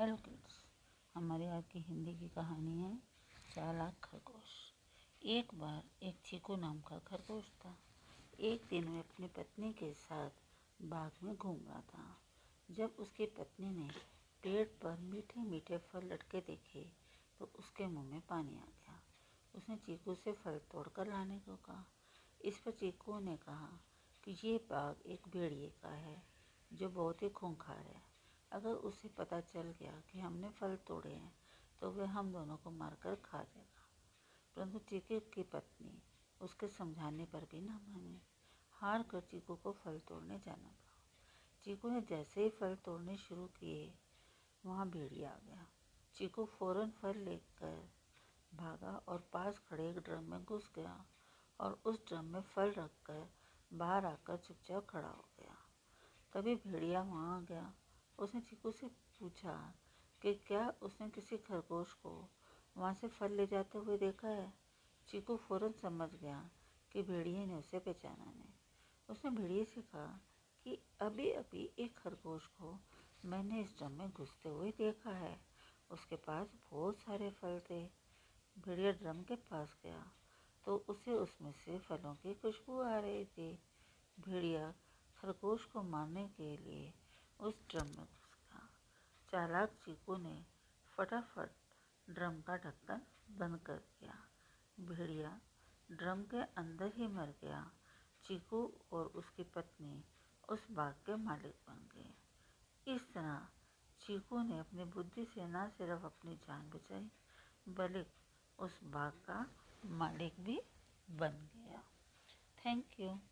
Hello kids, हमारी आज की हिंदी की कहानी है चालाक खरगोश। एक बार एक चीकू नाम का खरगोश था। एक दिन वह अपनी पत्नी के साथ बाग में घूम रहा था, जब उसकी पत्नी ने पेड़ पर मीठे मीठे फल लटके देखे तो उसके मुंह में पानी आ गया। उसने चीकू से फल तोड़कर लाने को कहा। इस पर चीकू ने कहा कि ये बाग एक भेड़िए का है जो बहुत ही खूंखार है। अगर उसे पता चल गया कि हमने फल तोड़े हैं तो वह हम दोनों को मारकर खा जाएगा। परंतु चीकू की पत्नी उसके समझाने पर भी ना मानी। हार कर चीकू को फल तोड़ने जाना पड़ा। चीकू ने जैसे ही फल तोड़ने शुरू किए, वहाँ भेड़िया आ गया। चीकू फौरन फल लेकर भागा और पास खड़े एक ड्रम में घुस गया और उस ड्रम में फल रखकर बाहर आकर चुपचाप खड़ा हो गया। तभी भेड़िया वहाँ आ गया। उसने चीकू से पूछा कि क्या उसने किसी खरगोश को वहाँ से फल ले जाते हुए देखा है। चीकू फौरन समझ गया कि भेड़िए ने उसे पहचाना नहीं। उसने भेड़िए से कहा कि अभी अभी एक खरगोश को मैंने इस ड्रम में घुसते हुए देखा है, उसके पास बहुत सारे फल थे। भेड़िया ड्रम के पास गया तो उसे उसमें से फलों की खुशबू आ रही थी। भेड़िया खरगोश को मारने के लिए उस ड्रम में घुस गया। चालाक चीकू ने फटाफट ड्रम का ढक्कन बंद कर दिया। भेड़िया ड्रम के अंदर ही मर गया। चीकू और उसकी पत्नी उस बाग के मालिक बन गए। इस तरह चीकू ने अपनी बुद्धि से ना सिर्फ अपनी जान बचाई बल्कि उस बाग का मालिक भी बन गया। Thank you.